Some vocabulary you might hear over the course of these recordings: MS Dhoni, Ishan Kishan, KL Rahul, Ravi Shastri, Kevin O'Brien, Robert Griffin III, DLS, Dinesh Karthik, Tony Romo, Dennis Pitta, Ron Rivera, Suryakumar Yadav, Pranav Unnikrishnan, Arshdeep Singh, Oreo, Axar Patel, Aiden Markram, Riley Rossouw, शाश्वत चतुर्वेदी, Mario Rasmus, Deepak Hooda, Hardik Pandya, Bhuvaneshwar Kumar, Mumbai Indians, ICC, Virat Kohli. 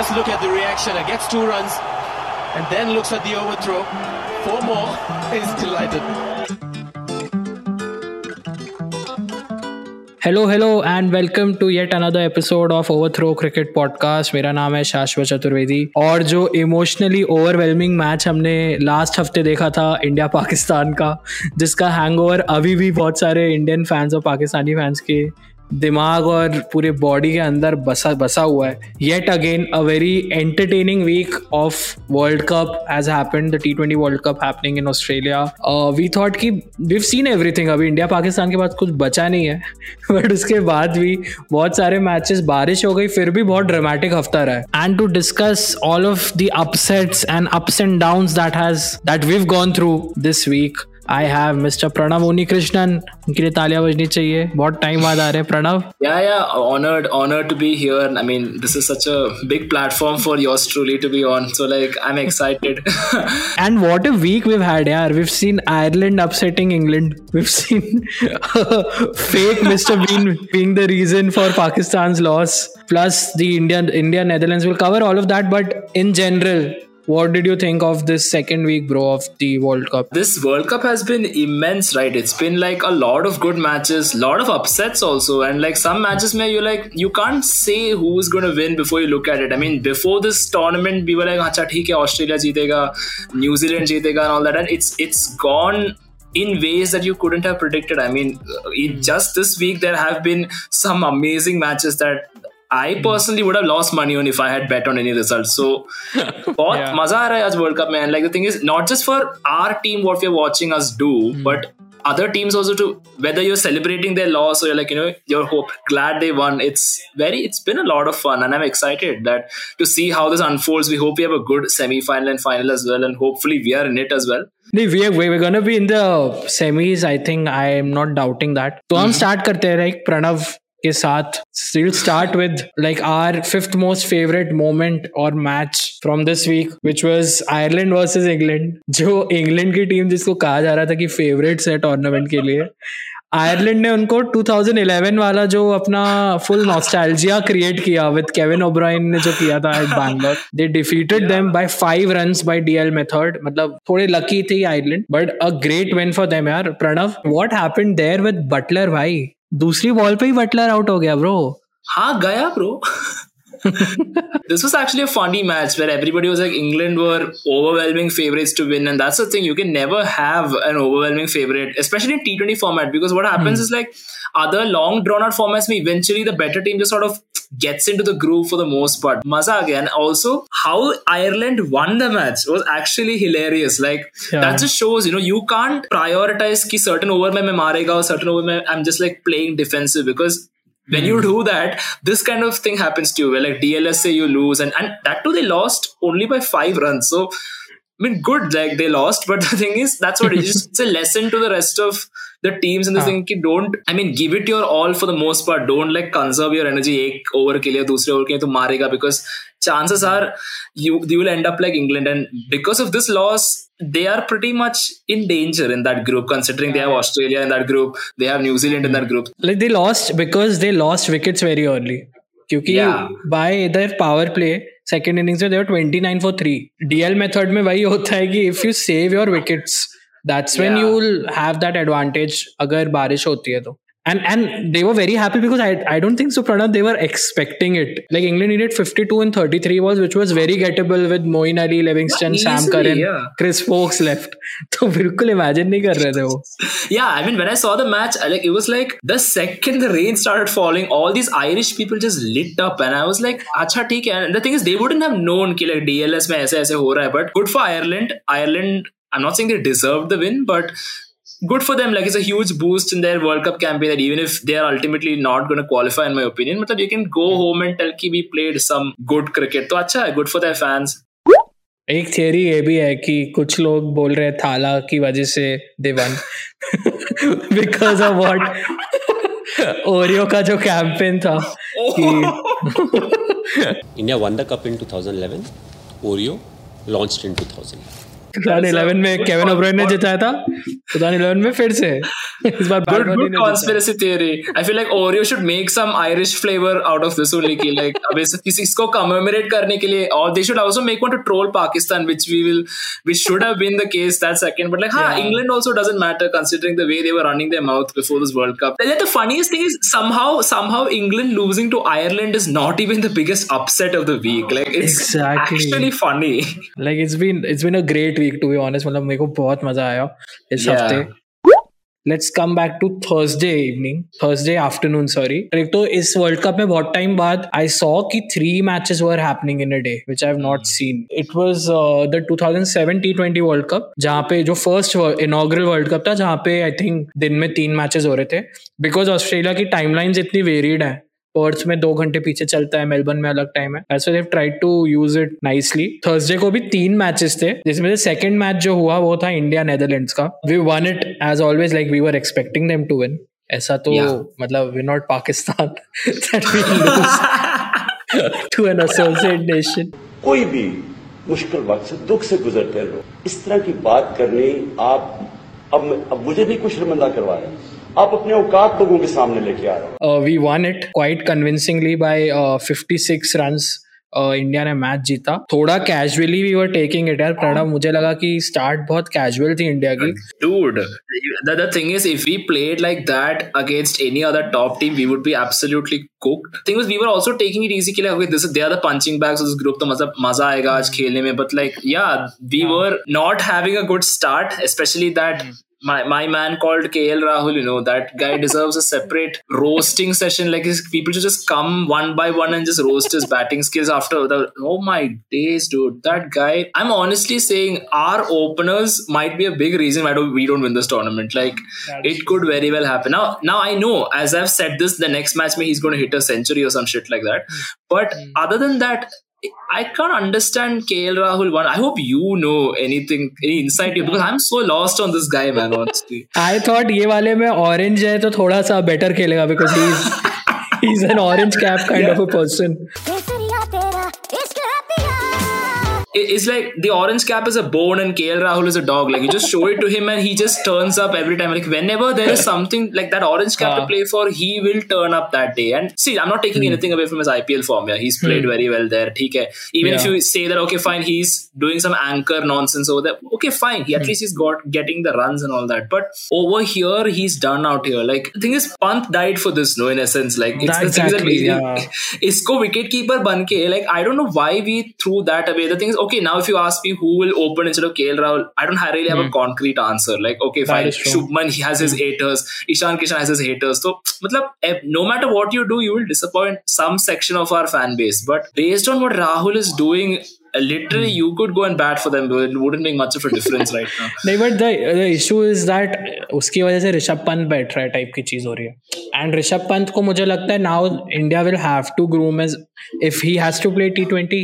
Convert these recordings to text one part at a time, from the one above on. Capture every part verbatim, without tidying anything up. Just look at the reaction. It gets two runs and then looks at the overthrow. Four more. He's delighted. Hello hello and welcome to yet another episode of overthrow cricket podcast. मेरा नाम है शाश्वत चतुर्वेदी. और जो emotionally overwhelming match हमने last हफ्ते देखा था India Pakistan का, जिसका हैंगओवर अभी भी बहुत सारे इंडियन फैंस और पाकिस्तानी फैंस के दिमाग और पूरे बॉडी के अंदर बसा बसा हुआ है. Yet again a very entertaining week of world cup has happened. The T twenty world cup happening in Australia. We thought कि वीव सीन एवरीथिंग. अभी इंडिया पाकिस्तान के बाद कुछ बचा नहीं है, बट उसके बाद भी बहुत सारे मैचेस, बारिश हो गई, फिर भी बहुत ड्रामेटिक हफ्ता रहा. And to discuss all of the upsets and ups and downs that has that we've gone through this week, I have mister Pranav Unnikrishnan. उनके लिए तालियां बजनी चाहिए, बहुत टाइम बाद आ रहे हैं प्रणव. या या honored honored to be here. I mean this is such a big platform for yours truly to be on, so like I'm excited. And what a week we've had yaar. We've seen Ireland upsetting England. We've seen fake Mister Bean being the reason for Pakistan's loss, plus the Indian India Netherlands. We'll cover all of that, but in general, what did you think of this second week, bro, of the World Cup? This World Cup has been immense, right? It's been like a lot of good matches, lot of upsets also, and like some matches mein you like you can't say who's going to win before you look at it. I mean, before this tournament, we were like, "Acha, theek hai, Australia jeetega, New Zealand jeetega," and all that, and it's it's gone in ways that you couldn't have predicted. I mean, it, just this week there have been some amazing matches that I personally would have lost money on if I had bet on any results. So, बहुत मजा आ रहा है आज World Cup में. And like the thing is, not just for our team what we are watching us do, mm. but other teams also too. Whether you're celebrating their loss or you're like, you know, you're hope glad they won. It's very, it's been a lot of fun, and I'm excited that to see how this unfolds. We hope we have a good semi-final and final as well, and hopefully we are in it as well. नहीं we were gonna be in the semis. I think I am not doubting that. तो हम start करते हैं like Pranav के साथ. We'll start with like our fifth most favorite moment or match from this week, which was Ireland versus England. जो England की team जिसको कहा जा रहा था कि favorites है tournament के लिए, Ireland ने उनको twenty eleven वाला जो अपना full nostalgia create किया with Kevin O'Brien ने जो किया था at Bangalore. They defeated them by five runs by D L method. मतलब थोड़े lucky थे Ireland, but a great win for them यार. Pranav, what happened there with Butler भाई? दूसरी बॉल पे ही बटलर आउट हो गया ब्रो. हाँ गया bro. This was actually a funny match where everybody was like England were overwhelming favorites to win, and that's the thing, you can never have an overwhelming favorite, especially in T twenty format, because what happens mm. is like other long drawn out formats mein eventually the better team just sort of gets into the groove for the most part. Maza again. Also how Ireland won the match was actually hilarious. Like yeah. that just shows, you know, you can't prioritize ki certain over mein main marega or certain over mein I'm just like playing defensive, because when you do that, this kind of thing happens to you where like D L S say you lose, and, and that too they lost only by five runs. So, I mean, good, like they lost, but the thing is, that's what it is. It's a lesson to the rest of the teams in this thing. Ki don't, I mean, give it your all for the most part. Don't like conserve your energy. Ek over ke liye, dusre over ke liye, tu marega, because chances are you you will end up like England, and because of this loss, they are pretty much in danger in that group, considering yeah. they have Australia in that group, they have New Zealand in that group. Like they lost because they lost wickets very early. क्योंकि yeah. by their power play, second innings में they were twenty-nine for three. D L method में वही होता है कि if you save your wickets, that's when yeah. you'll have that advantage अगर बारिश होती है तो. And and they were very happy because I I don't think so, Pranav, they were expecting it. Like England needed fifty-two and thirty-three balls, which was very gettable with Moeen Ali, Livingston, easily, Sam Curran, yeah. Chris Fokes left. तो बिल्कुल imagine नहीं कर रहे थे वो. Yeah, I mean when I saw the match, I like it was like the second the rain started falling, all these Irish people just lit up, and I was like, अच्छा ठीक है. And the thing is, they wouldn't have known कि like D L S में ऐसे ऐसे हो रहा है, but good for Ireland. Ireland, I'm not saying they deserved the win, but good for them. Like it's a huge boost in their World Cup campaign, that even if they are ultimately not going to qualify, in my opinion, matlab you can go home and tell ki we played some good cricket. तो अच्छा है, good for their fans. एक theory ये भी है कि कुछ लोग बोल रहे हैं थाला की वजह से they won because of what Oreo का जो कैंपेन था. India won the cup in twenty eleven. Oreo launched in two thousand. Twenty eleven में केविन ओब्रायन ने जिताया था, ट्वेंटी इलेवन में फिर से इस बार good good conspiracy theory. I feel like Oreo should make some Irish flavour out of this only कि लाइक अब इसको कमेमोरेट करने के लिए, और they should also make one to troll Pakistan which we will which should have been the case that second, but like हां England also doesn't matter considering the way they were running their mouth before this world cup. That the funniest thing is somehow somehow England losing to Ireland is not even the biggest upset of the week, like it's exactly. actually funny. Like it's been it's been a great week to be honest, मतलब मेरे को बहुत मजा आया इस हफ्ते। Let's come back to Thursday evening, Thursday afternoon sorry. एक तो इस वर्ल्ड कप में बहुत टाइम बाद I saw कि three matches were happening in a day which I have not seen. It was uh, the two thousand seven T twenty World Cup जहाँ पे जो first inaugural World Cup था जहाँ पे I think दिन में तीन matches हो रहे थे because ऑस्ट्रेलिया की timelines इतनी varied हैं। पर्थ में दो घंटे पीछे चलता है, मेलबर्न में अलग टाइम है, so they've tried to use it nicely. Thursday को भी तीन मैचेस थे जिसमें से सेकंड मैच जो हुआ वो था इंडिया नेदरलैंड्स का। We won it as always, like we were expecting them to win. ऐसा तो मतलब we not Pakistan that we lose to an associated nation. कोई भी मुश्किल वक्त से दुख से गुजरते हैं लोग, इस तरह की बात करनी आप अब अब मुझे भी कुछ शर्मिंदा करवा रहे हैं, आप अपने औकात लोगों के सामने लेके आ रहे हो। We won it quite convincingly by fifty six runs India ने मैच जीता। थोड़ा casually we were taking it यार प्रणव, मुझे लगा कि स्टार्ट बहुत कैजुअल थी इंडिया की। Dude the thing is if we played like that against any other top team we would be absolutely cooked. Thing is we were also taking it easy कि like this they are the punching bags of this group, तो मतलब मजा आएगा आज खेलने में, but like yeah we were not having a good start, specially that My my man called K L Rahul, you know, that guy deserves a separate roasting session. Like his people should just come one by one and just roast his batting skills after the, oh my days, dude. That guy, I'm honestly saying our openers might be a big reason why we don't win this tournament. Like That's it could very well happen. Now, now I know, as I've said this, the next match may he's going to hit a century or some shit like that. But mm. other than that, I can't understand K L Rahul one. I hope you know anything, any insight here because I'm so lost on this guy, man. Honestly, I thought ये वाले में orange है तो थोड़ा सा better खेलेगा because he's he's an orange cap kind yeah. of a person. It's like the orange cap is a bone and K L Rahul is a dog. Like you just show it to him and he just turns up every time. Like whenever there is something like that orange cap uh. to play for, he will turn up that day. And see, I'm not taking hmm. anything away from his I P L form. Yeah, he's played hmm. very well there. ठीक है. Even yeah. if you say that, okay, fine, he's doing some anchor nonsense over there. Okay, fine. He, at hmm. least he's got getting the runs and all that. But over here, he's done out here. Like the thing is, Pant died for this, no? In a sense, like it's that the exactly, thing that yeah. isko wicketkeeper बनके like I don't know why we threw that away. The thing is, okay, now if you ask me who will open instead of K L Rahul, I don't really have mm. a concrete answer. Like, okay, that fine, Shubman, he has his haters. Ishan Kishan has his haters. So, matlab, no matter what you do, you will disappoint some section of our fan base. But based on what Rahul is doing, literally you could go and bat for them, but it wouldn't make much of a difference right now. No, but the, the issue is that उसकी वजह से ऋषभ पंत बैठ रहा है type की चीज हो रही है, एंड ऋषभ पंत को मुझे लगता है now India will have to groom as if he has to play T twenty,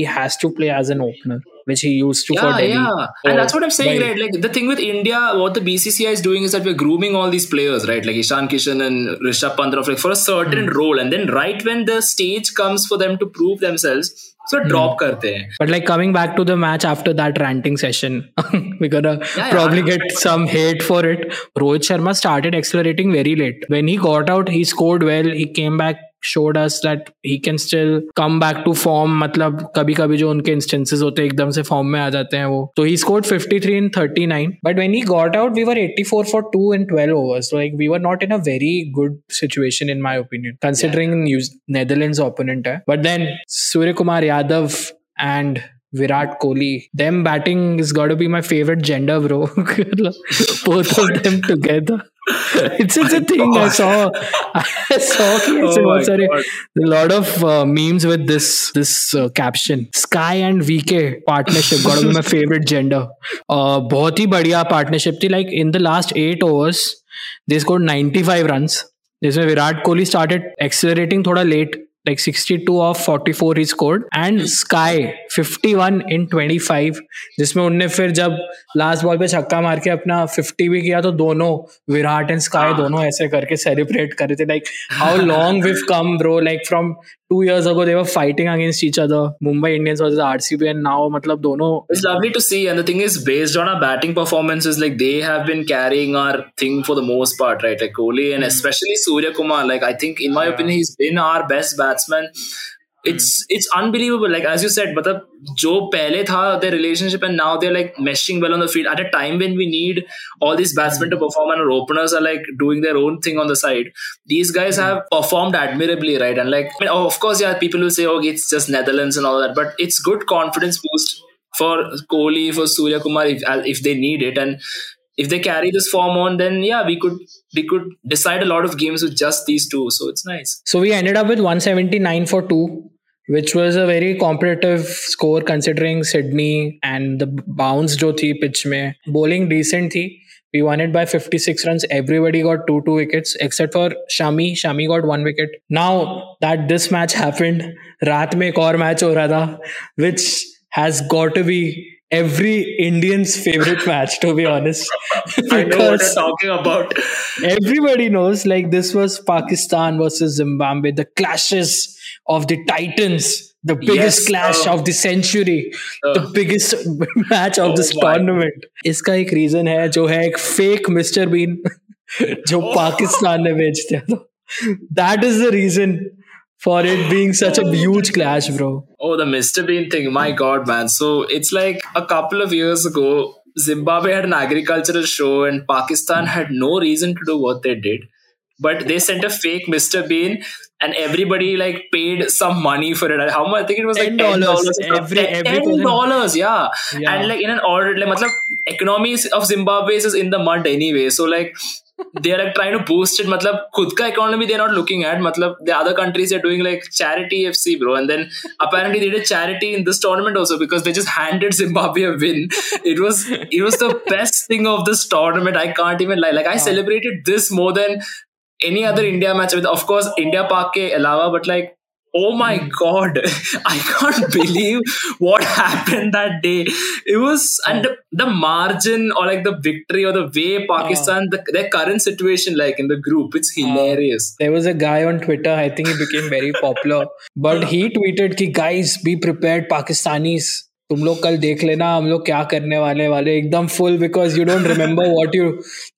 he has to play as an opener, which he used to yeah, for Delhi. Yeah. And that's what I'm saying, right? Like the thing with India, what the B C C I is doing is that we're grooming all these players, right? Like Ishan Kishan and Rishabh Pant like, for a certain mm. role. And then right when the stage comes for them to prove themselves, so drop mm. करते हैं. But like coming back to the match after that ranting session, we're gonna yeah, probably yeah, get some hate for it. Rohit Sharma started accelerating very late. When he got out, he scored well. He came back, showed us that he can still come back to form. मतलब कभी कभी जो उनके instances होते हैं एकदम से form में आ जाते हैं वो. So he scored fifty-three in thirty-nine. But when he got out, we were eighty-four for two in twelve overs. So like we were not in a very good situation in my opinion, considering yeah. Netherlands opponent है. But then Suryakumar Yadav and Virat Kohli, them batting is got to be my favorite gender, bro. Both of them together. It's it's a thing God. I saw. I saw oh a lot of uh, memes with this this uh, caption. Sky and V K partnership got to be my favorite gender. Uh, बहुत ही बढ़िया partnership थी. Like in the last eight overs, they scored ninety-five runs. जिसमें Virat Kohli started accelerating थोड़ा late. Like sixty-two of forty-four he scored, and Sky इक्यावन इन पच्चीस, जिसमें उनने फिर जब लास्ट बॉल पे छक्का मार के अपना पचास भी किया तो दोनों विराट एंड स्काई दोनों ऐसे करके सेलिब्रेट कर रहे थे. Like how long we have come bro. Like from two years ago they were fighting against each other, Mumbai Indians versus RCB, and now मतलब दोनों. It's lovely to see and the thing is based on our batting performances. Like they have been carrying our thing for the most part, right? Like Kohli and specially Suryakumar, like I think in my opinion he is been our best batsman. It's it's unbelievable, like as you said, मतलब जो पहले था their relationship and now they're like meshing well on the field at a time when we need all these batsmen to perform and our openers are like doing their own thing on the side. These guys have performed admirably, right? And like, I mean, of course, yeah, people will say, oh, it's just Netherlands and all that, but it's good confidence boost for Kohli, for Surya Kumar if, if they need it. And if they carry this form on, then yeah, we could we could decide a lot of games with just these two. So it's nice. So we ended up with one seventy-nine for two, which was a very competitive score considering Sydney and the bounce जो थी pitch में. Bowling decent थी. We won it by fifty-six runs. Everybody got two two wickets except for Shami. Shami got one wicket. Now that this match happened, रात में एक और match हो रहा था, which has got to be every Indian's favorite match, to be honest. I know what you're talking about. Everybody knows, like, this was Pakistan versus Zimbabwe, the clashes of the titans, the biggest yes, clash uh, of the century, uh, the biggest match of oh this my. tournament. Iska ek reason hai, jo hai ek fake Mister Bean, jo oh. Pakistan ne bhej diya tha. That is the reason for it being such a huge clash, bro. Oh, the Mister Bean thing. My God, man. So it's like a couple of years ago, Zimbabwe had an agricultural show and Pakistan had no reason to do what they did. But they sent a fake Mister Bean and everybody like paid some money for it. How much? I think it was like ten dollars. ten dollars, every, every ten dollars yeah. yeah. And like in an order, like, matlab, economy of Zimbabwe is in the mud anyway. So like, they are like trying to boost it. Matlab, khud ka economy they are not looking at. Matlab, the other countries are doing like charity F C, bro. And then apparently they did charity in this tournament also because they just handed Zimbabwe a win. It was it was the best thing of this tournament. I can't even lie. Like I celebrated this more than any other India match. With of course India Pak ke alawa, but like, oh my God, I can't believe what happened that day. It was, and the, the margin or like the victory or the way Pakistan, uh, the, their current situation like in the group, it's hilarious. Uh, there was a guy on Twitter, I think he became very popular, but he tweeted ki guys, be prepared Pakistanis. तुम लोग कल देख लेना हम लोग क्या करने वाले वाले एकदम full because you don't remember what you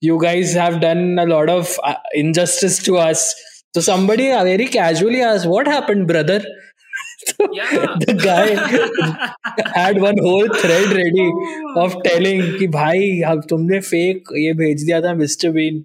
you guys have done a lot of injustice to us. So somebody very casually asked, what happened, brother? Yeah. The guy had one whole thread ready of telling कि भाई अब तुमने fake ये भेज दिया था Mister Bean.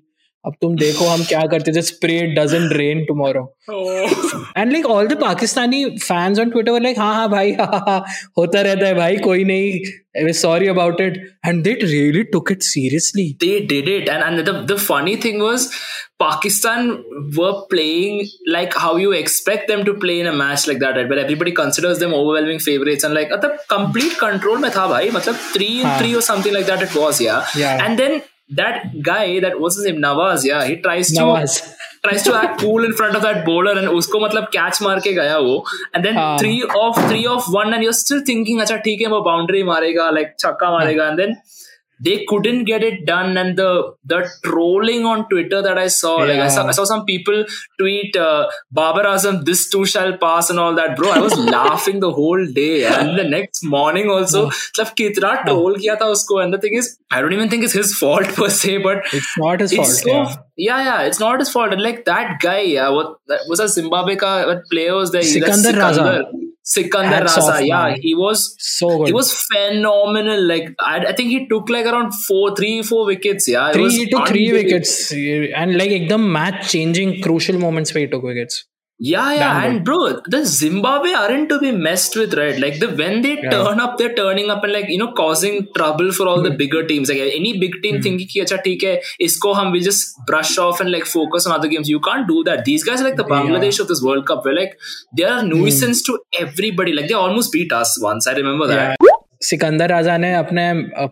अब तुम देखो हम क्या करते थे. Spray it doesn't rain tomorrow. Oh. And like all the Pakistani fans on Twitter were like, हाँ हाँ भाई हाँ हाँ होता रहता है भाई कोई नहीं. I was sorry about it. And they really took it seriously. They did it. And, and the, the funny thing was, Pakistan were playing like how you expect them to play in a match like that, right? Where everybody considers them overwhelming favorites and like, matlab, complete control mein tha bhai. Matlab, three in three or something like that it was, yeah. yeah. And then that guy, that what's his name? Nawaz, yeah. He tries to... Nawaz. tries to act cool in front of that bowler and usko matlab catch maar ke gaya wo and then uh, three off three off one and you're still thinking acha theek hai wo boundary marega like chakka marega and then they couldn't get it done and the the trolling on Twitter that I saw yeah. like I saw, I saw some people tweet uh, Babar Azam this too shall pass and all that, bro. I was laughing the whole day and the next morning also matlab kitna troll kiya tha usko and the thing is I don't even think it's his fault per se but it's not his it's fault so, yeah. Yeah, yeah, it's not his fault. And like that guy, yeah, what that was a Zimbabwe ka what player was there? Sikandar Raza. Sikandar Raza, yeah, man. He was so good. He was phenomenal. Like I, I think he took like around four, three, four wickets. Yeah, three, he took three wickets, and like ekdam match-changing crucial moments where he took wickets. Yeah, yeah, Damn and bro, the Zimbabwe aren't to be messed with, right? Like the when they yeah. turn up, they're turning up and like you know causing trouble for all mm-hmm. the bigger teams. Like any big team mm-hmm. thinking ki acha theek hai, isko hum will just brush off and like focus on other games. You can't do that. These guys are like the Bangladesh yeah. of this World Cup, where like they are a nuisance mm-hmm. to everybody. Like they almost beat us once. I remember yeah. that. Sikandar राजा ने अपने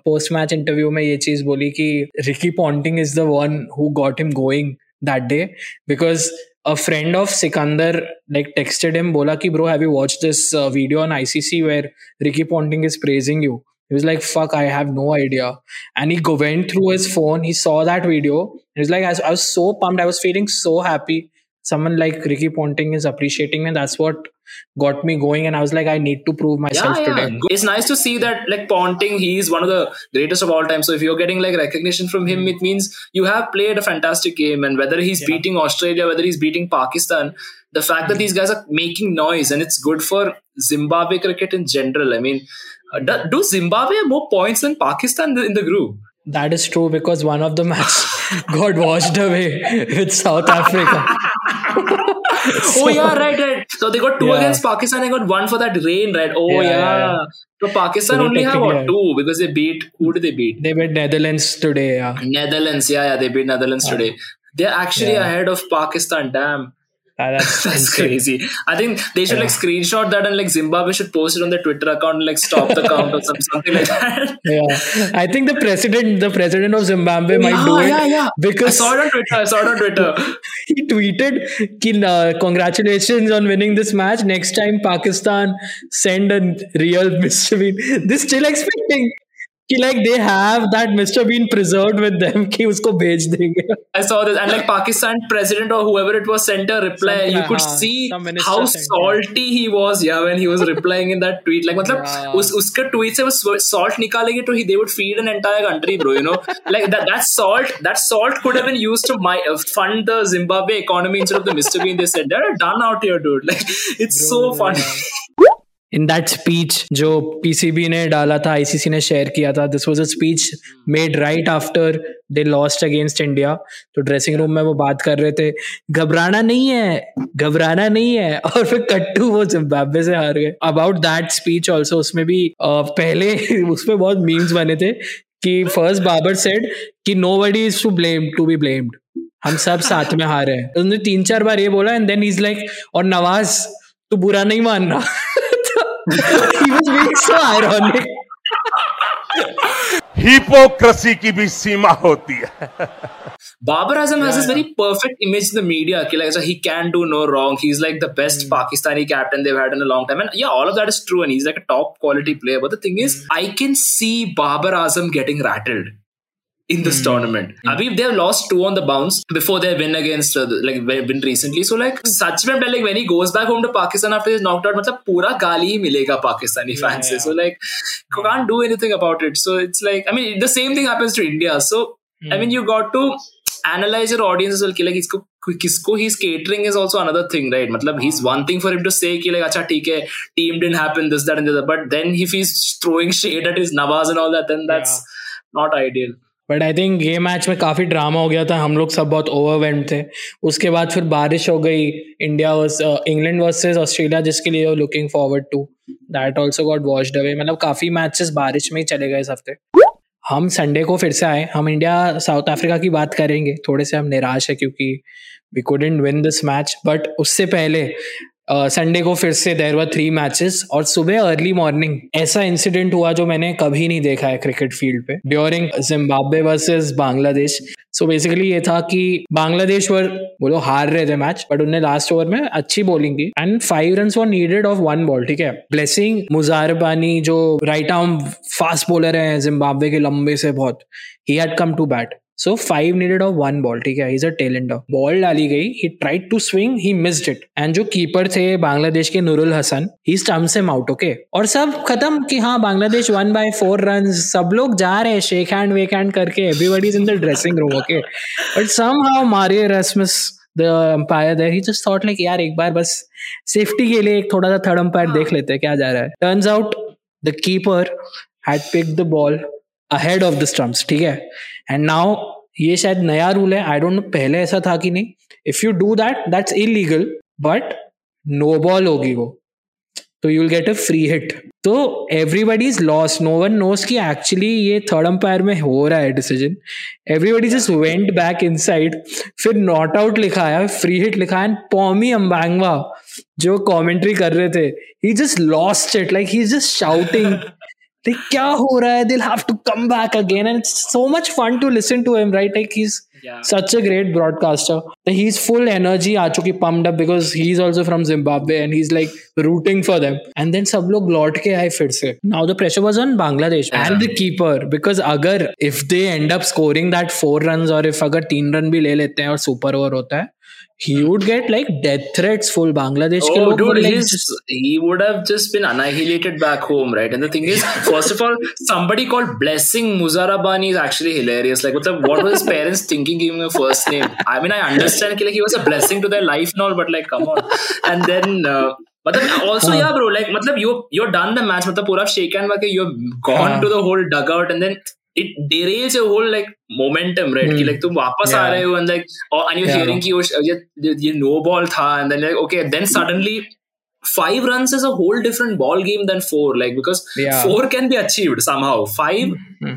post match interview में ये चीज बोली कि Ricky Ponting is the one who got him going that day because a friend of Sikandar like texted him, bola ki bro, have you watched this uh, video on I C C where Ricky Ponting is praising you? He was like, fuck, I have no idea. And he go, went through his phone. He saw that video. He was like, I was, I was so pumped. I was feeling so happy. Someone like Ricky Ponting is appreciating me. That's what got me going. And I was like, I need to prove myself yeah, yeah. today. It's nice to see that like Ponting, he is one of the greatest of all time. So if you're getting like recognition from him, it means you have played a fantastic game. And whether he's yeah. beating Australia, whether he's beating Pakistan, the fact that these guys are making noise, and it's good for Zimbabwe cricket in general. I mean, do Zimbabwe have more points than Pakistan in the group? That is true, because one of the matches got washed away with South Africa. So, oh yeah, right, right. So they got two yeah. against Pakistan and got one for that rain, right? Oh yeah. yeah. yeah. So Pakistan so only have what, two, because they beat, who did they beat? They beat Netherlands today, yeah. Netherlands, yeah, yeah, they beat Netherlands yeah. today. They're actually yeah. ahead of Pakistan, damn. Ah, that's that's crazy. I think they should yeah. like screenshot that, and like Zimbabwe should post it on their Twitter account and like stop the count or something like that. Yeah, I think the president, the president of Zimbabwe might yeah, do it. Yeah, yeah. Because I saw it on Twitter. I saw it on Twitter. He tweeted, ki, uh, "Congratulations on winning this match. Next time Pakistan send a real Mister Bean." They're still expecting. Ki like they have that Mister Bean preserved with them. Ki usko bhej denge. I saw this, and like Pakistan president or whoever it was sent a reply. Some, you could uh, see how salty he was. Yeah, when he was replying in that tweet, like, matlab, yeah. us uska tweet se was salt nikalenge to he they would feed an entire country, bro. You know, like that that salt that salt could have been used to my uh, fund the Zimbabwe economy instead of the Mister Bean. They said they're done out here, dude. Like it's dude, so funny. Yeah. In that speech, जो P C B ने डाला था, I C C ने share किया था, this was a speech made right after they lost against India. तो dressing room में वो बात कर रहे थे, घबराना नहीं है, घबराना नहीं है, और फिर कट्टू वो जिम्बाब्वे से हार गए. About that speech also, उसमें भी uh, पहले उसमें बहुत memes बने थे कि first Babar said कि nobody is to blame, to be blamed. हम सब साथ में हारे हैं. उसने तीन चार बार ये बोला, and then he's like, और नवाज तू बुरा नहीं मानना. He was being so ironic. Hypocrisy की भी सीमा होती है. Babar Azam yeah. has this very perfect image in the media. Like, so he can do no wrong. He's like the best mm. Pakistani captain they've had in a long time. And yeah, all of that is true. And he's like a top quality player. But the thing is, I can see Babar Azam getting rattled in this mm. tournament. Mm. Abhi, they've lost two on the bounce before their win against, uh, like, win recently. So, like, Sachin, like, when he goes back home to Pakistan after he's knocked out, matlab, pura gaali milega Pakistani yeah, fans. Yeah. So, like, you can't do anything about it. So, it's like, I mean, the same thing happens to India. So, mm. I mean, you got to analyze your audience as well. Ki, like, isko, kisko he's catering is also another thing, right? Matlab, he's one thing for him to say, ki, like, acha, theek hai, team didn't happen, this, that, and the other. But then if he's throwing shade at his Nawaz and all that, then that's yeah. not ideal. But I think ये match में काफ़ी drama हो गया था. हम लोग सब बहुत ओवरवेल्म्ड थे. उसके बाद फिर बारिश हो गई. इंडिया इंग्लैंड वर्सेस ऑस्ट्रेलिया, जिसके लिए वो looking forward to that also got washed away. मतलब काफ़ी मैचेस बारिश में ही चले गए इस हफ्ते. हम संडे को फिर से आए. हम इंडिया साउथ अफ्रीका की बात करेंगे. थोड़े से हम निराश है क्योंकि we couldn't win this match. But उससे पहले संडे uh, को फिर से देयर वर थ्री मैचेस. और सुबह अर्ली मॉर्निंग ऐसा इंसिडेंट हुआ जो मैंने कभी नहीं देखा है क्रिकेट फील्ड पे, during Zimbabwe versus Bangladesh. So basically ये था कि बांग्लादेश वर बोलो हार रहे थे मैच, बट उन्होंने लास्ट ओवर में अच्छी बॉलिंग की and five runs were needed of one ball. ठीक है, ब्लेसिंग मुजारबानी जो राइट आर्म फास्ट बॉलर है जिम्बाब्वे के, लंबे से बहुत, ही had come to bat. So five needed of one ball. ठीक है, he's a tailender. Ball डाली गई. He tried to swing, he missed it. And जो कीपर थे बांग्लादेश के Nurul Hasan, he stumps him out. Okay. और सब खत्म कि हाँ Bangladesh won by four runs. सब लोग जा रहे हैं shake hand wake hand करके. Everybody's in the dressing room. Okay. But somehow Mario Rasmus, the umpire there, he just thought like यार एक बार बस safety के लिए एक थोड़ा सा third umpire देख लेते हैं क्या जा रहा है. Turns out the keeper had picked the ball ahead of the stumps. ठीक है, and now ये शायद नया रूल है, I don't know पहले ऐसा था कि नहीं. If you do that, that's illegal, but no ball होगी वो, तो you will get a free hit. तो everybody is lost. No one knows कि actually ये third umpire में हो रहा है decision. Everybody just went back inside. फिर not out लिखा है, free hit लिखा है, and Pommy Ambangwa जो commentary कर रहे थे, he just lost it. Like he's just shouting. क्या हो रहा है? They'll have to come back again, and it's so much fun to listen to him, right? Like he's Yeah. Such a great broadcaster. He's full energy, Achuki pumped up because he's also from Zimbabwe and he's like rooting for them. And then sab log lord ke aaye fir se. Now the pressure was on Bangladesh and the keeper because agar if they end up scoring that four runs or if agar teen run bhi le lete hain aur super over hota hai, he would get like death threats full Bangladesh. Oh, dude, would, like, just, he would have just been annihilated back home, right? And the thing is, first of all, somebody called Blessing Muzarabani is actually hilarious. Like, what, the, what was his parents thinking giving him a first name? I mean, I understand like, he was a blessing to their life and all, but like, come on. And then... Uh, मतलब also yeah bro, like मतलब you you're done the match, मतलब पूरा shake and like you've gone to the whole dugout and then it derails your whole like momentum, right? कि like तुम वापस आ रहे हो and like and you're hearing कि ये ये no ball था and then like okay, then suddenly five runs is a whole different ball game than four, like because four can be achieved somehow. Five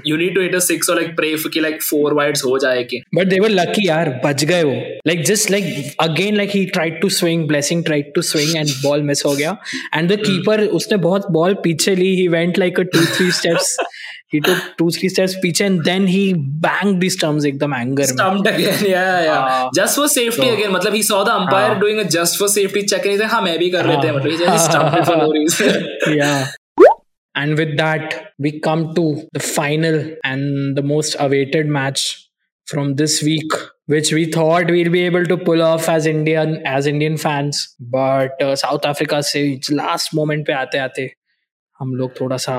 you need to hit a six or like pray for ki like four wides ho jaye ki. But they were lucky yaar, bach gaye wo. Like just like again like he tried to swing, Blessing tried to swing and ball miss ho gaya and the keeper usne bahut ball piche li, he went like a two three steps he took two three steps piche and then he banged the stumps ekdam anger mein. Stumped again, yeah yeah uh, just for safety so, again matlab he saw the umpire uh, doing a just for safety check and he said ha main bhi kar lete hain, matlab he just stumped it for no reason. Yeah. And with that, we come to the final and the most awaited match from this week, which we thought we'll be able to pull off as Indian as Indian fans. But uh, South Africa से last moment पे आते आते हम लोग थोड़ा सा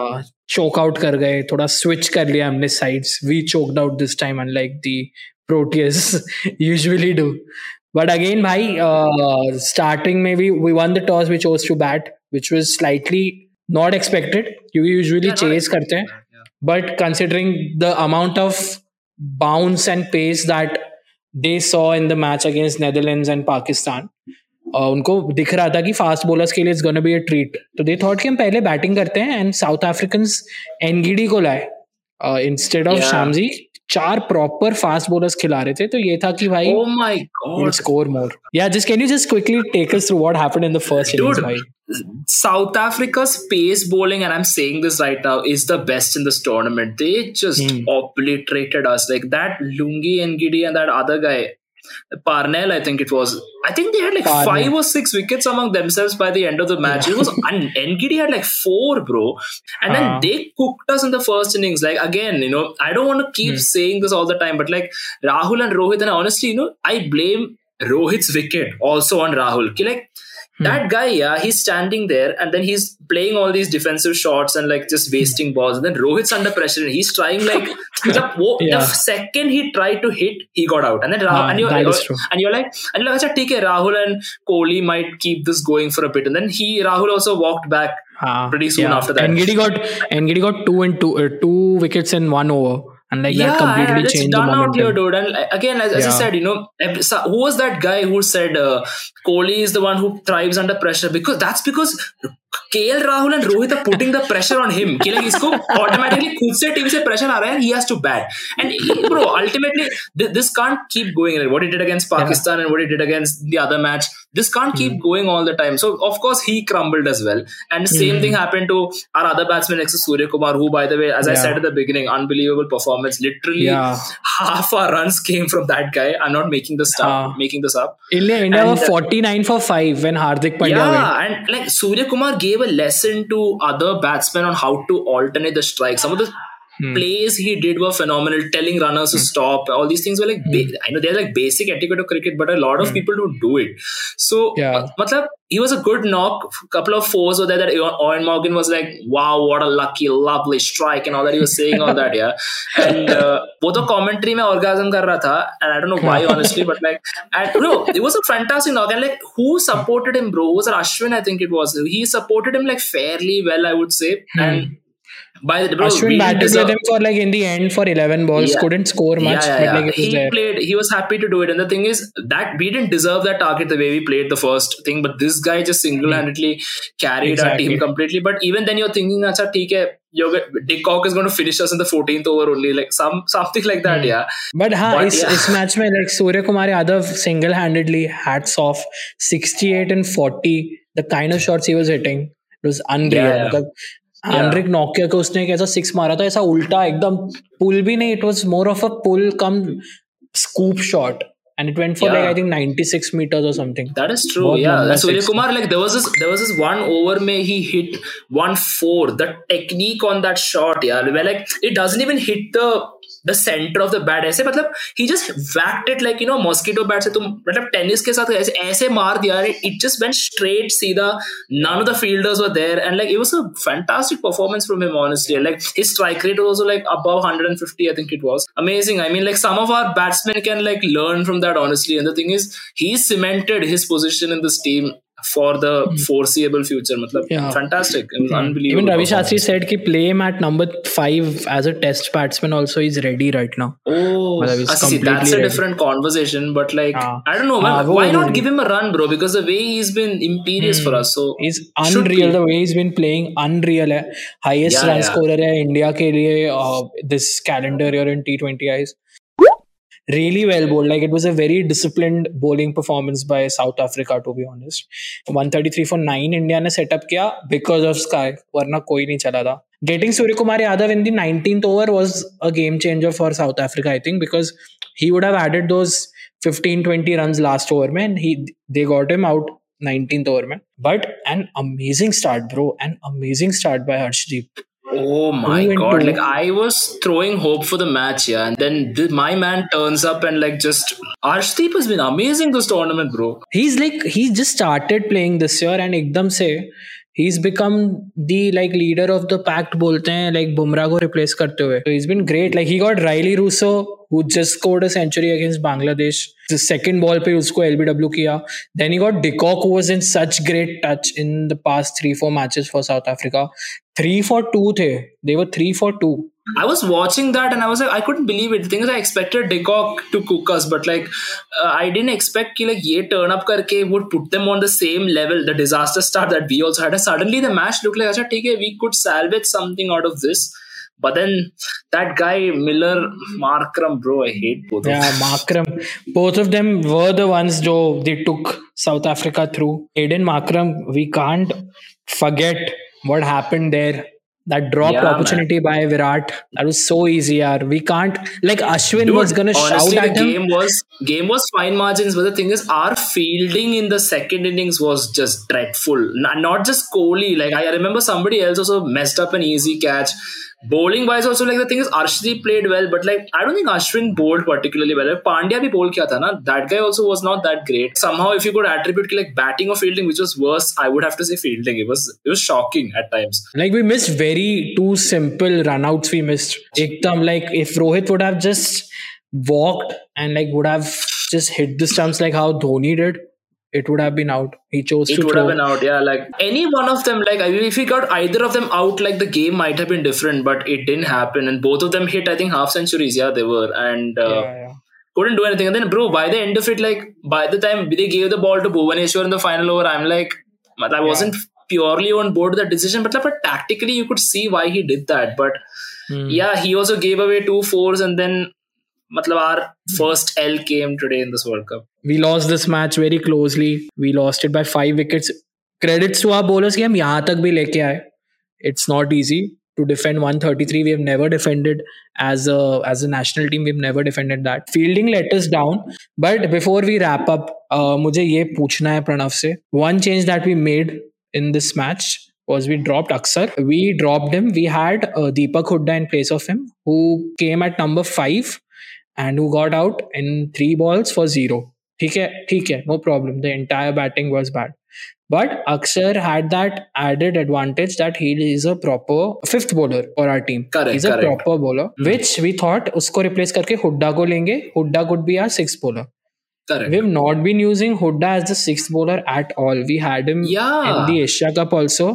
choke out कर गए, थोड़ा switch कर लिया हमने sides. We choked out this time, unlike the Proteas usually do. But again, भाई, uh, starting maybe we won the toss, we chose to bat, which was slightly not expected. You usually yeah, chase karte hain, yeah. But considering the amount of bounce and pace that they saw in the match against Netherlands and Pakistan, uh, unko dikh raha tha ki fast bowlers ke liye it's going to be a treat. So they thought ki hum pehle batting karte hain and South Africans Ngidi ko laye uh, instead of yeah. Shamsi. चार proper fast bowlers खिला रहे थे तो ये था कि भाई oh my god we'll score more. Yeah, just can you just quickly take us through what happened in the first innings, bhai? South Africa's pace bowling, and I'm saying this right now, is the best in this tournament. They just hmm. obliterated us. Like that Lungi Ngidi and that other guy Parnell, I think it was. I think they had like Parnell. five or six wickets among themselves by the end of the match. Yeah. It was un- Ngidi had like four, bro. And then uh. they cooked us in the first innings. Like again, you know, I don't want to keep mm. saying this all the time, but like Rahul and Rohit, and honestly, you know, I blame Rohit's wicket also on Rahul. Like mm. that guy, yeah, he's standing there and then he's playing all these defensive shots and like just wasting balls. And then Rohit's under pressure and he's trying like the, yeah. the second he tried to hit, he got out. And then Rahul, ah, and, you're, that is true. and you're like, and you're like, okay, Rahul and Kohli might keep this going for a bit. And then he, Rahul also walked back ah, pretty soon yeah. after that. Ngidi got Ngidi got two and two, uh, two wickets in one over. And like yeah, that completely and changed the momentum. It's done out here, dude. And like, again, as, yeah. as I said, you know, who was that guy who said uh, Kohli is the one who thrives under pressure? Because that's because K L Rahul and Rohit are putting the pressure on him. Ki like, isko automatically khud se team se pressure aa raha hai and he has to bat. And he, bro, ultimately, th- this can't keep going. Like, what he did against Pakistan yeah. and what he did against the other match, this can't mm. keep going all the time. So, of course, he crumbled as well. And the same mm. thing happened to our other batsman next to Suryakumar, who, by the way, as yeah. I said at the beginning, unbelievable performance. Literally, yeah. half our runs came from that guy. I'm not making this up. Uh, making this up. India, India were forty-nine for five when Hardik Pandya yeah, went. And like Suryakumar gave a lesson to other batsmen on how to alternate the strike. Some of the hmm. plays he did were phenomenal, telling runners hmm. to stop. All these things were like, hmm. ba- I know they're like basic etiquette of cricket, but a lot of hmm. people don't do it. So, yeah. matlab, he was a good knock. Couple of fours were there that Owen Morgan was like, wow, what a lucky, lovely strike and all that. He was saying all that, yeah. And uh, both the commentary mein orgasm kar raha tha. And I don't know why, honestly, but like, and bro, it was a fantastic knock. And like, who supported him, bro? It was Ashwin, I think it was. He supported him like fairly well, I would say. Hmm. And By the, bro, Ashwin batted with him for like in the end for eleven balls, yeah. couldn't score much. Yeah, yeah, but like yeah. He there. played, he was happy to do it. And the thing is that we didn't deserve that target the way we played the first thing. But this guy just single-handedly mm. carried exactly. our team completely. But even then you're thinking, acha, theek hai, Dick Cock is going to finish us in the fourteenth over only, like some something like that, mm. yeah. But हाँ इस इस match में like Suryakumar Yadav single-handedly, hats off, sixty-eight and forty, the kind of shots he was hitting, it was unreal. Yeah, yeah. Anrich नॉकिया को उसने कैसा six मारा था, ऐसा उल्टा एकदम पुल भी नहीं, it was more of a pull cum scoop shot. And it went for yeah. like I think ninety-six meters or something. That is true. Both yeah. Suryakumar, like there was this there was this one over mein he hit one four. The technique on that shot, yeah. Where like it doesn't even hit the the center of the bat. ऐसे मतलब he just whacked it like you know mosquito bat से तुम मतलब tennis के साथ ऐसे ऐसे मार दिया यार. It just went straight सीधा. None of the fielders were there and like it was a fantastic performance from him honestly. Like his strike rate was also like above one hundred fifty I think it was. Amazing. I mean like some of our batsmen can like learn from that honestly. And the thing is he cemented his position in this team for the mm-hmm. foreseeable future. Matlab, yeah. Fantastic. It was yeah. unbelievable. Even Ravi Shastri said ki play him at number five as a test batsman also is ready right now. Oh, Matlab, see, that's a ready. different conversation but like, yeah. I don't know, man, ah, why not give him a run bro because the way he's been imperious mm. for us. So he's unreal. The way he's been playing, unreal. Hai. Highest yeah, run yeah. scorer hai India ke liye uh, this calendar year in T twenty eyes. Really well bowled. Like it was a very disciplined bowling performance by South Africa to be honest. one thirty-three for nine India ne set up kiya because of Sky. Warna koi nahi chala tha. Getting Suryakumar Yadav in the nineteenth over was a game changer for South Africa I think because he would have added those fifteen to twenty runs last over mein and he they got him out nineteenth over mein. But an amazing start bro. An amazing start by Harshdeep. Oh my god, like I was throwing hope for the match yeah and then th- my man turns up and like just Arshdeep has been amazing this tournament bro. He's like he just started playing this year and ekdam se he's become the like leader of the pack bolte hain like Bumrah ko replace karte hue. So he's been great like he got Riley Rossouw who just scored a century against Bangladesh. The second ball pe usko L B W kiya. Then he got Deepak who was in such great touch in the past three four matches for South Africa. three for two the. They were three for two. I was watching that and I was like, I couldn't believe it. The thing is, I expected Deepak to cook us, but like, uh, I didn't expect that like, ye turn up karke would put them on the same level, the disaster start that we also had. And suddenly the match looked like, acha, theek hai, we could salvage something out of this. But then that guy Miller, Markram, bro, I hate both yeah, of them. Yeah, Markram. Both of them were the ones though they took South Africa through. Aiden Markram, we can't forget what happened there. That dropped yeah, opportunity man. by Virat. That was so easy, yaar. We can't... Like, Ashwin Dude, was going to shout at the him. Game was, game was fine margins. But the thing is, our fielding in the second innings was just dreadful. N- not just Kohli. Like, I remember somebody else also messed up an easy catch. Bowling-wise also, like, the thing is, Arshdeep played well. But, like, I don't think Ashwin bowled particularly well. Like, Pandya bhi bowled kya tha na. That guy also was not that great. Somehow, if you could attribute, like, batting or fielding, which was worse, I would have to say fielding. It was it was shocking at times. Like, we missed very two simple runouts we missed. Ekdam, like, if Rohit would have just walked and, like, would have just hit the stumps like how Dhoni did, it would have been out. He chose it to It would throw. have been out, yeah. Like, any one of them, like, I mean, if he got either of them out, like, the game might have been different, but it didn't happen. And both of them hit, I think, half centuries. Yeah, they were. And uh, yeah, yeah. couldn't do anything. And then, bro, by the end of it, like, by the time they gave the ball to Bhuvaneshwar in the final over, I'm like, I wasn't yeah. purely on board with that decision. But, like, but tactically, you could see why he did that. But, mm. yeah, he also gave away two fours and then... Matlab, our first L came today in this World Cup. We lost this match very closely. We lost it by five wickets. Credits to our bowlers ki hum yahan tak bhi leke aaye. It's not easy to defend one thirty-three. We have never defended as a as a national team. We've never defended that. Fielding let us down. But before we wrap up, uh, mujhe ye puchna hai Pranav se. One change that we made in this match was we dropped Axar. We dropped him. We had uh, Deepak Hooda in place of him, who came at number five. And who got out in three balls for zero. ठीक है, ठीक है, no problem. The entire batting was bad. But Akshar had that added advantage that he is a proper fifth bowler for our team. Correct, He's correct. a proper bowler, mm-hmm. which we thought उसको replace करके Hooda को लेंगे. Hooda could be our sixth bowler. Correct. We've not been using Hooda as the sixth bowler at all. We had him yeah. in the Asia Cup also.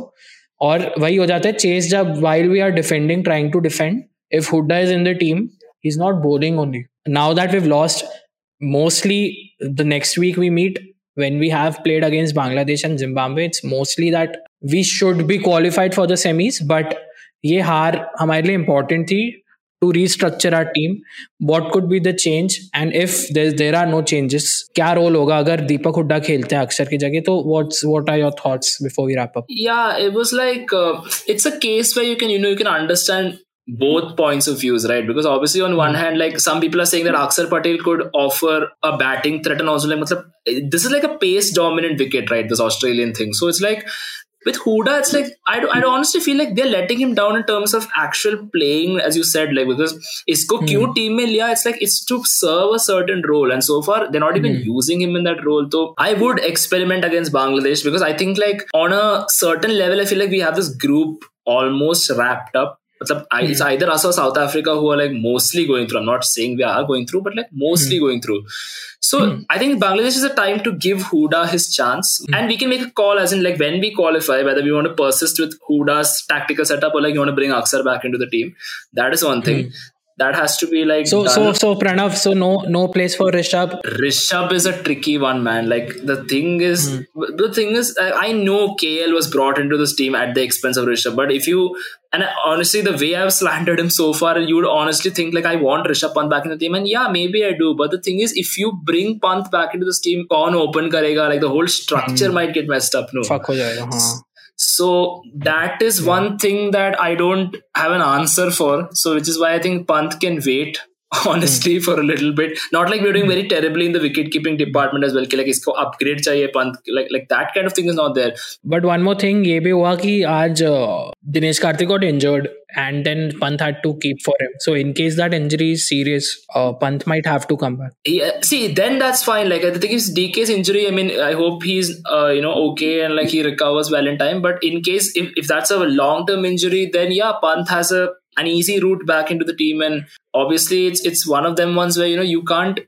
और वही हो जाता है chase जब while we are defending, trying to defend. If Hooda is in the team, he's not bowling only. Now that we've lost, mostly the next week we meet when we have played against Bangladesh and Zimbabwe, it's mostly that we should be qualified for the semis, but ye haar hamare liye important thi to restructure our team. What could be the change? And if there, there are no changes, kya role hoga agar Deepak Hooda khelte hai Akshar ki jagah? So what's what are your thoughts before we wrap up? Yeah, it was like uh, it's a case where you can you know you can understand both points of views, right? Because obviously on one hand, like some people are saying that Axar Patel could offer a batting threat, and also like this is like a pace dominant wicket, right? This Australian thing. So it's like with Hooda, it's like I do, I do honestly feel like they're letting him down in terms of actual playing, as you said, like because isko mm. क्यों team में लिया, it's like it's to serve a certain role, and so far they're not even mm. using him in that role. So I would experiment against Bangladesh, because I think like on a certain level I feel like we have this group almost wrapped up. मतलब it's either us or South Africa who are like mostly going through. I'm not saying we are going through, but like mostly mm. going through. So mm. I think Bangladesh is a time to give Hooda his chance, mm. and we can make a call as in like when we qualify, whether we want to persist with Hooda's tactical setup or like you want to bring Axar back into the team. That is one thing. Mm. That has to be like so. Done. So so Pranav. So no no place for Rishabh. Rishabh is a tricky one, man. Like the thing is, mm. the thing is, I, I know K L was brought into this team at the expense of Rishabh. But if you and I, honestly, the way I've slandered him so far, you would honestly think like I want Rishabh Pant back in the team, and yeah, maybe I do. But the thing is, if you bring Pant back into this team, kaun open karega? Like the whole structure mm. might get messed up. No. Fuck ho jayega. Haan. So that is one thing that I don't have an answer for. So which is why I think Pant can wait, honestly, mm. for a little bit. Not like we're doing very terribly in the wicket-keeping department as well. Like, isko upgrade chahiye Pant. Like, like that kind of thing is not there. But one more thing, ये भी हुआ कि आज Dinesh Karthik got injured, and then Pant had to keep for him. So in case that injury is serious, uh, Pant might have to come back. Yeah, see, then that's fine. Like I think if D K's injury, I mean, I hope he's uh, you know okay and like he recovers well in time. But in case if, if that's a long term injury, then yeah, Pant has a an easy route back into the team. And obviously, it's it's one of them ones where you know you can't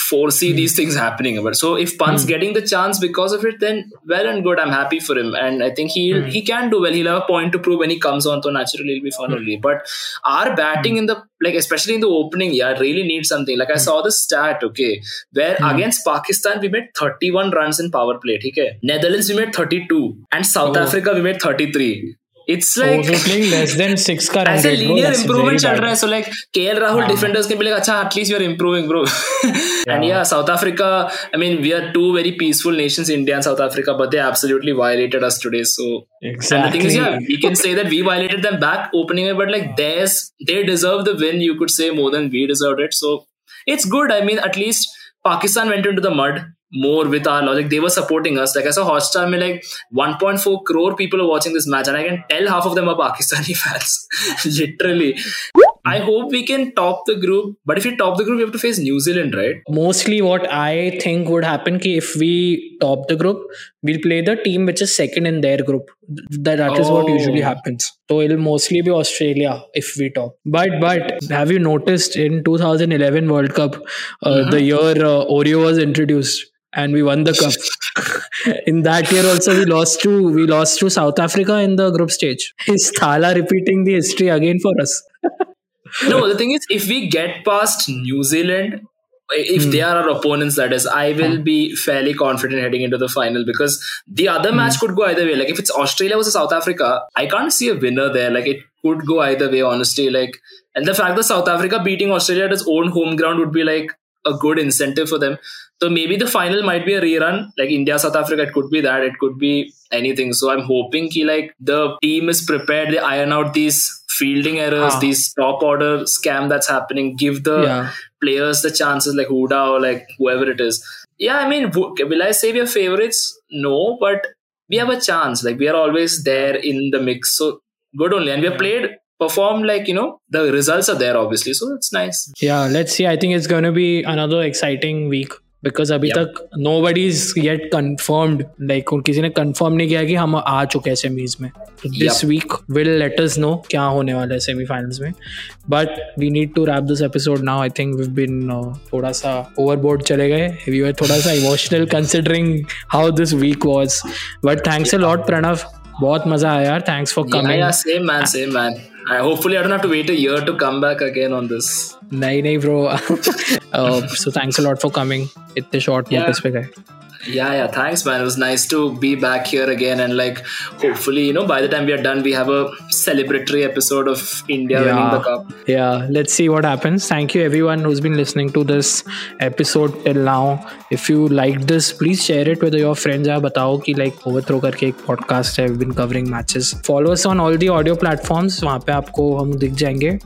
foresee mm. these things happening. But so if Pant's mm. getting the chance because of it, then well and good. I'm happy for him, and I think he mm. he can do well. He'll have a point to prove when he comes on, so naturally it'll be fun mm. only. But our batting mm. in the like especially in the opening, yeah, really needs something. Like I saw the stat, okay, where mm. against Pakistan we made thirty-one runs in power play. Okay, Netherlands we made thirty-two, and South oh. Africa we made thirty-three. It's like oh, playing less than six ka run rate, bro. That's improvement chal raha hai. So like K L Rahul uh-huh. defenders can be like, acha, at least you are improving, bro. yeah. And yeah, South Africa, I mean, we are two very peaceful nations, India and South Africa, but they absolutely violated us today. So exactly. And the thing is, yeah, we can say that we violated them back opening, but like theirs, they deserve the win. You could say more than we deserved it. So it's good. I mean, at least Pakistan went into the mud more with our logic. They were supporting us. Like I saw Hotstar mein like one point four crore people are watching this match, and I can tell half of them are Pakistani fans. Literally. I hope we can top the group, but if we top the group, we have to face New Zealand, right? Mostly what I think would happen ki if we top the group, we'll play the team which is second in their group. That, that oh. is what usually happens. So it'll mostly be Australia if we top. But but have you noticed in twenty eleven World Cup, uh, mm-hmm. the year uh, Oreo was introduced? And we won the cup. In that year also, we lost to we lost to South Africa in the group stage. Is Thala repeating the history again for us? No, the thing is, if we get past New Zealand, if mm. they are our opponents, that is, I will huh. be fairly confident heading into the final, because the other mm. match could go either way. Like if it's Australia versus South Africa, I can't see a winner there. Like it could go either way, honestly. Like, and the fact that South Africa beating Australia at its own home ground would be like a good incentive for them. So maybe the final might be a rerun, like India, South Africa. It could be that. It could be anything. So I'm hoping ki like the team is prepared. They iron out these fielding errors, ah. these top order scam that's happening. Give the yeah. players the chances, like Hooda or like whoever it is. Yeah, I mean, will I say we are favorites? No, but we have a chance. Like we are always there in the mix. So good only, and we have played. Perform like, you know, the results are there obviously, so it's nice. Yeah, let's see. I think it's going to be another exciting week, because abhi yep. tak nobody's yet confirmed, like किसी ने confirm नहीं किया कि हम आ चुके हैं semis में. So this yep. week will let us know क्या होने वाला है semi-finals में. But we need to wrap this episode now. I think we've been uh, थोड़ा सा overboard चले गए. We were थोड़ा सा emotional considering how this week was. But thanks yeah. a lot, Pranav. बहुत मजा आया यार. Thanks for coming. Yeah, yeah, same man, same man. I, hopefully I don't have to wait a year to come back again on this. Nahi nahi bro. uh, so thanks a lot for coming. Itne short notice yeah. pe gaye. Yeah, yeah. Thanks, man. It was nice to be back here again. And like, hopefully, you know, by the time we are done, we have a celebratory episode of India yeah. winning the cup. Yeah. Let's see what happens. Thank you everyone who's been listening to this episode till now. If you liked this, please share it with your friends. Aap batao ki like Overthrow करके एक podcast है. We've been covering matches. Follow us on all the audio platforms. वहाँ पे आपको हम दिख जाएंगे.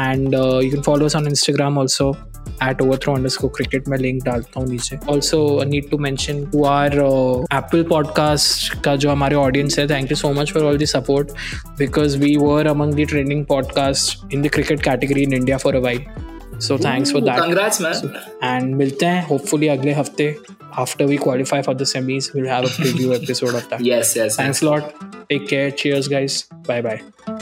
And uh, you can follow us on Instagram also. At overthrow underscore cricket मैं लिंक डालता हूँ नीचे. Also I need to mention to our uh, Apple podcast का जो हमारे audience है, thank you so much for all the support because we were among the trending podcasts in the cricket category in India for a while. So thanks Ooh, for that. Congrats man. So, and मिलते हैं hopefully अगले हफ्ते after we qualify for the semis we'll have a preview episode of that. Yes yes. Thanks a lot. Take care. Cheers guys. Bye bye.